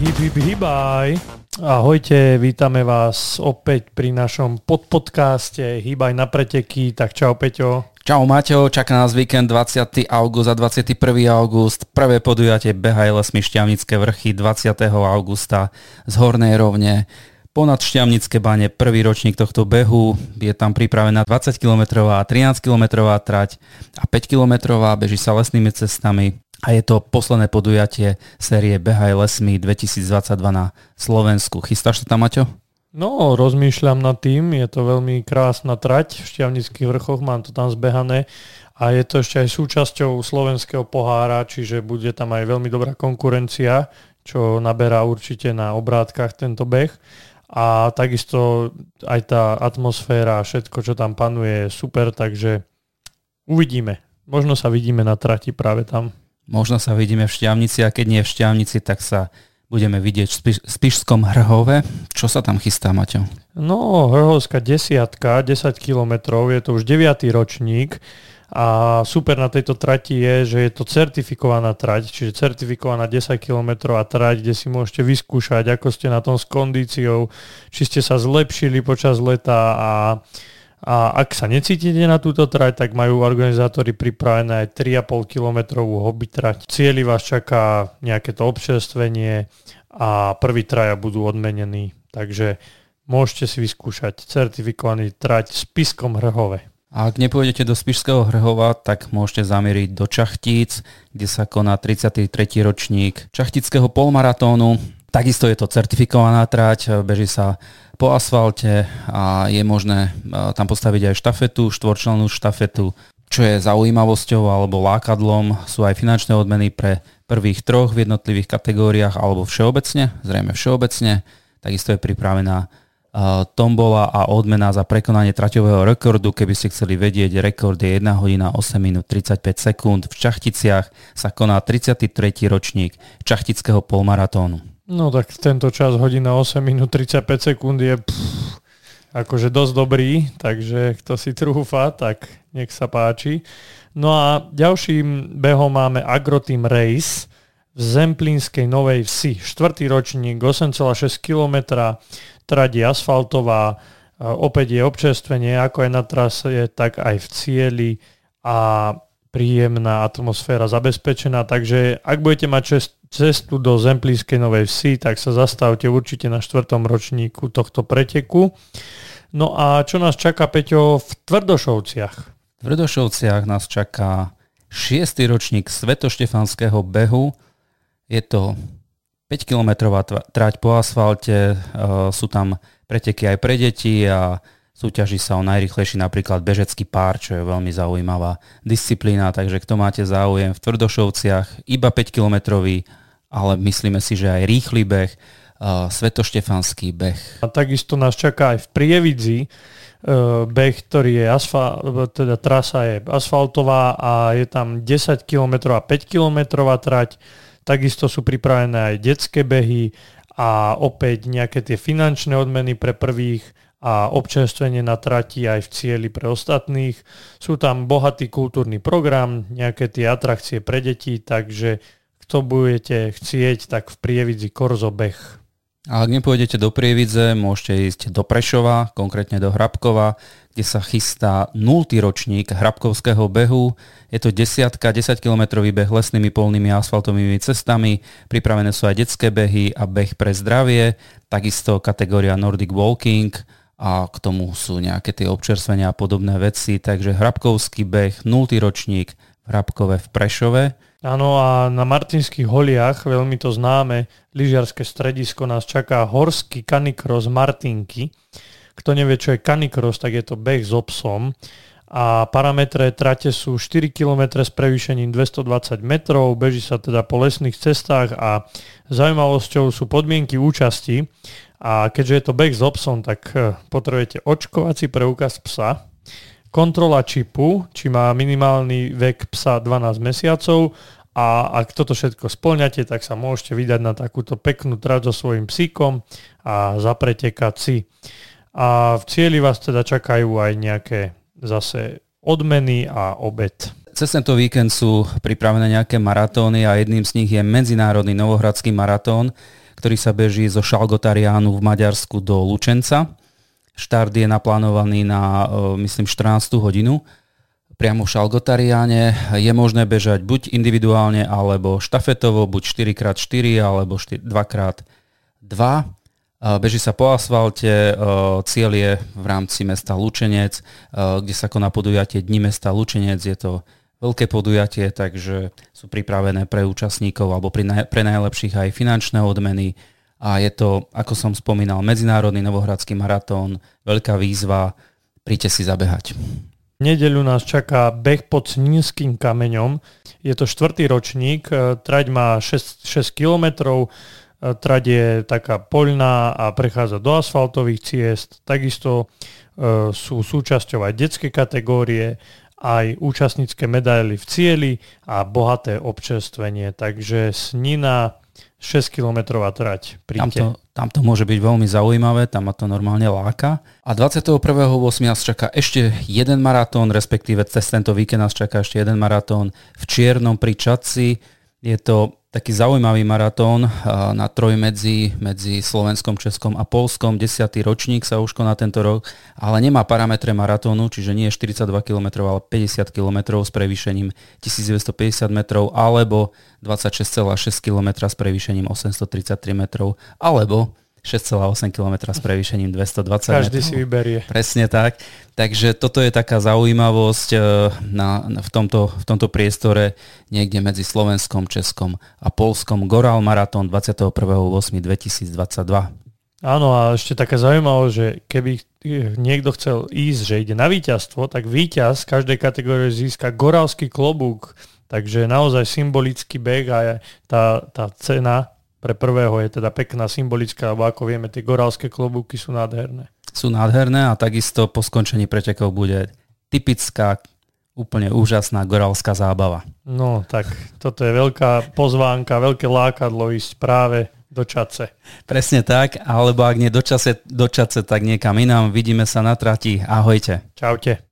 Hybaj. Ahojte, vítame vás opäť pri našom podpodcaste Hybaj na preteky. Tak čau, Peťo. Čau, Maťo. Čaká nás víkend 20. august a 21. august. Prvé podujatie Behaj lesmi Šťavnické vrchy 20. augusta z Hornej rovne. Ponad Šťavnické bane, prvý ročník tohto behu, je tam pripravená 20-kilometrová, 13-kilometrová trať a 5-kilometrová, beží sa lesnými cestami a je to posledné podujatie série Behaj lesmi 2022 na Slovensku. Chystáš sa tam, Maťo? No, rozmýšľam nad tým, je to veľmi krásna trať v Šťavnických vrchoch, mám to tam zbehané a je to ešte aj súčasťou slovenského pohára, čiže bude tam aj veľmi dobrá konkurencia, čo naberá určite na obrátkach tento beh. A takisto aj tá atmosféra a všetko, čo tam panuje, je super, takže uvidíme. Možno sa vidíme na trati práve tam. Možno sa vidíme v Šťavnici a keď nie v Šťavnici, tak sa budeme vidieť v Spišskom Hrhove. Čo sa tam chystá, Maťo? No, Hrhovská desiatka, 10 kilometrov, je to už 9. ročník a super na tejto trati je, že je to certifikovaná trať, čiže certifikovaná 10 km a trať, kde si môžete vyskúšať, ako ste na tom s kondíciou, či ste sa zlepšili počas leta a ak sa necítite na túto trať, tak majú organizátori pripravené aj 3,5 kilometrovú hobby trať. V cieli vás čaká nejaké to občerstvenie a prví traja budú odmenení, takže môžete si vyskúšať certifikovaný trať v Spišskom Hrhove. A ak nepôjdete do Spišského Hrhova, tak môžete zameriť do Čachtíc, kde sa koná 33. ročník Čachtického polmaratónu. Takisto je to certifikovaná trať, beží sa po asfalte a je možné tam postaviť aj štafetu, štvorčlennú štafetu. Čo je zaujímavosťou alebo lákadlom, sú aj finančné odmeny pre prvých troch v jednotlivých kategóriách alebo všeobecne, zrejme všeobecne. Takisto je pripravená tombola a odmena za prekonanie traťového rekordu. Keby ste chceli vedieť, rekord je 1 hodina 8 minút 35 sekúnd. V Čachticiach sa koná 33. ročník Čachtického polmaratónu. No tak tento čas hodina 8 minút 35 sekúnd je akože dosť dobrý, takže kto si trúfa, tak nech sa páči. No a ďalším behom máme Agrotim Race v Zemplínskej Novej Vsi. 4. ročník, 8,6 km, trať je asfaltová, opäť je občerstvenie, ako aj na trase, tak aj v cieli a príjemná atmosféra zabezpečená. Takže ak budete mať cestu do Zemplínskej Novej Vsi, tak sa zastavte určite na 4. ročníku tohto preteku. No a čo nás čaká, Peťo, v Tvrdošovciach? V Tvrdošovciach nás čaká 6. ročník Svetoštefanského behu. Je to 5-kilometrová trať po asfalte, sú tam preteky aj pre deti a súťaží sa o najrýchlejší napríklad bežecký pár, čo je veľmi zaujímavá disciplína, takže kto máte záujem v Tvrdošovciach, iba 5-kilometrový, ale myslíme si, že aj rýchly beh, Svetoštefanský beh. A takisto nás čaká aj v Prievidzi beh, ktorý je trasa je asfaltová a je tam 10-kilometrová a 5-kilometrová trať. Takisto sú pripravené aj detské behy a opäť nejaké tie finančné odmeny pre prvých a občerstvenie na trati aj v cieli pre ostatných. Sú tam bohatý kultúrny program, nejaké tie atrakcie pre deti, takže kto budete chcieť, tak v Prievidzi korzo beh. A ak nepôjdete do Prievidze, môžete ísť do Prešova, konkrétne do Hrabkova, kde sa chystá 0. ročník Hrabkovského behu. Je to 10-kilometrový beh lesnými, polnými a asfaltovými cestami. Pripravené sú aj detské behy a beh pre zdravie. Takisto kategória Nordic Walking a k tomu sú nejaké tie občerstvenia a podobné veci. Takže Hrabkovský beh, 0. ročník v Hrabkove v Prešove. Áno, a na Martinských holiach, veľmi to známe lyžiarske stredisko, nás čaká horský kanikros Martinky. Kto nevie, čo je kanikros, tak je to beh s obsom. A parametre trate sú 4 km s prevýšením 220 metrov, beží sa teda po lesných cestách a zaujímavosťou sú podmienky účasti. A keďže je to beh s obsom, tak potrebujete očkovací preukaz psa, kontrola čipu, či má minimálny vek psa 12 mesiacov a ak toto všetko spĺňate, tak sa môžete vydať na takúto peknú trať so svojím psíkom a zapretekať si. A v cieli vás teda čakajú aj nejaké zase odmeny a obed. Cez tento víkend sú pripravené nejaké maratóny a jedným z nich je Medzinárodný novohradský maratón, ktorý sa beží zo Salgótarjánu v Maďarsku do Lučenca. Štart je naplánovaný na, myslím, 14. hodinu. Priamo v Salgótarjáne je možné bežať buď individuálne, alebo štafetovo, buď 4x4, alebo 2x2. Beží sa po asfalte, cieľ je v rámci mesta Lučenec, kde sa koná podujatie Dni mesta Lučenec. Je to veľké podujatie, takže sú pripravené pre účastníkov alebo pre najlepších aj finančné odmeny. A je to, ako som spomínal, Medzinárodný novohradský maratón, veľká výzva, príďte si zabehať. Nedeľu nás čaká Beh pod Sninským kameňom. Je to 4. ročník, trať má 6 kilometrov, trať je taká poľná a prechádza do asfaltových ciest. Takisto sú súčasťou aj detské kategórie, aj účastnícke medaily v cieli a bohaté občerstvenie. Takže Snina, 6-kilometrová trať. Tam to môže byť veľmi zaujímavé, tam ma to normálne láka. A 21.8. nás čaká ešte jeden maratón, respektíve cez tento víkend nás čaká ešte jeden maratón v Čiernom pri Čadci. Je to taký zaujímavý maratón na trojmedzi medzi Slovenskom, Českom a Poľskom. 10. ročník sa už koná tento rok, ale nemá parametre maratónu, čiže nie 42 km, ale 50 km s prevýšením 1950 metrov, alebo 26,6 km s prevýšením 833 metrov, alebo 6,8 km s prevýšením 220 metrov. Každý si vyberie. Presne tak. Takže toto je taká zaujímavosť v tomto priestore niekde medzi Slovenskom, Českom a Poľskom. Goral Marathon 21.8.2022. Áno, a ešte taká zaujímavosť, že keby niekto chcel ísť, že ide na víťazstvo, tak víťaz každej kategórie získa goralský klobúk. Takže naozaj symbolický beh a tá cena pre prvého je teda pekná, symbolická, lebo ako vieme, tie goralské klobúky sú nádherné. Sú nádherné a takisto po skončení pretekov bude typická, úplne úžasná goralská zábava. No tak, toto je veľká pozvánka, veľké lákadlo ísť práve do Čadce. Presne tak, alebo ak nie do Čadce, tak niekam inám. Vidíme sa na trati. Ahojte. Čaute.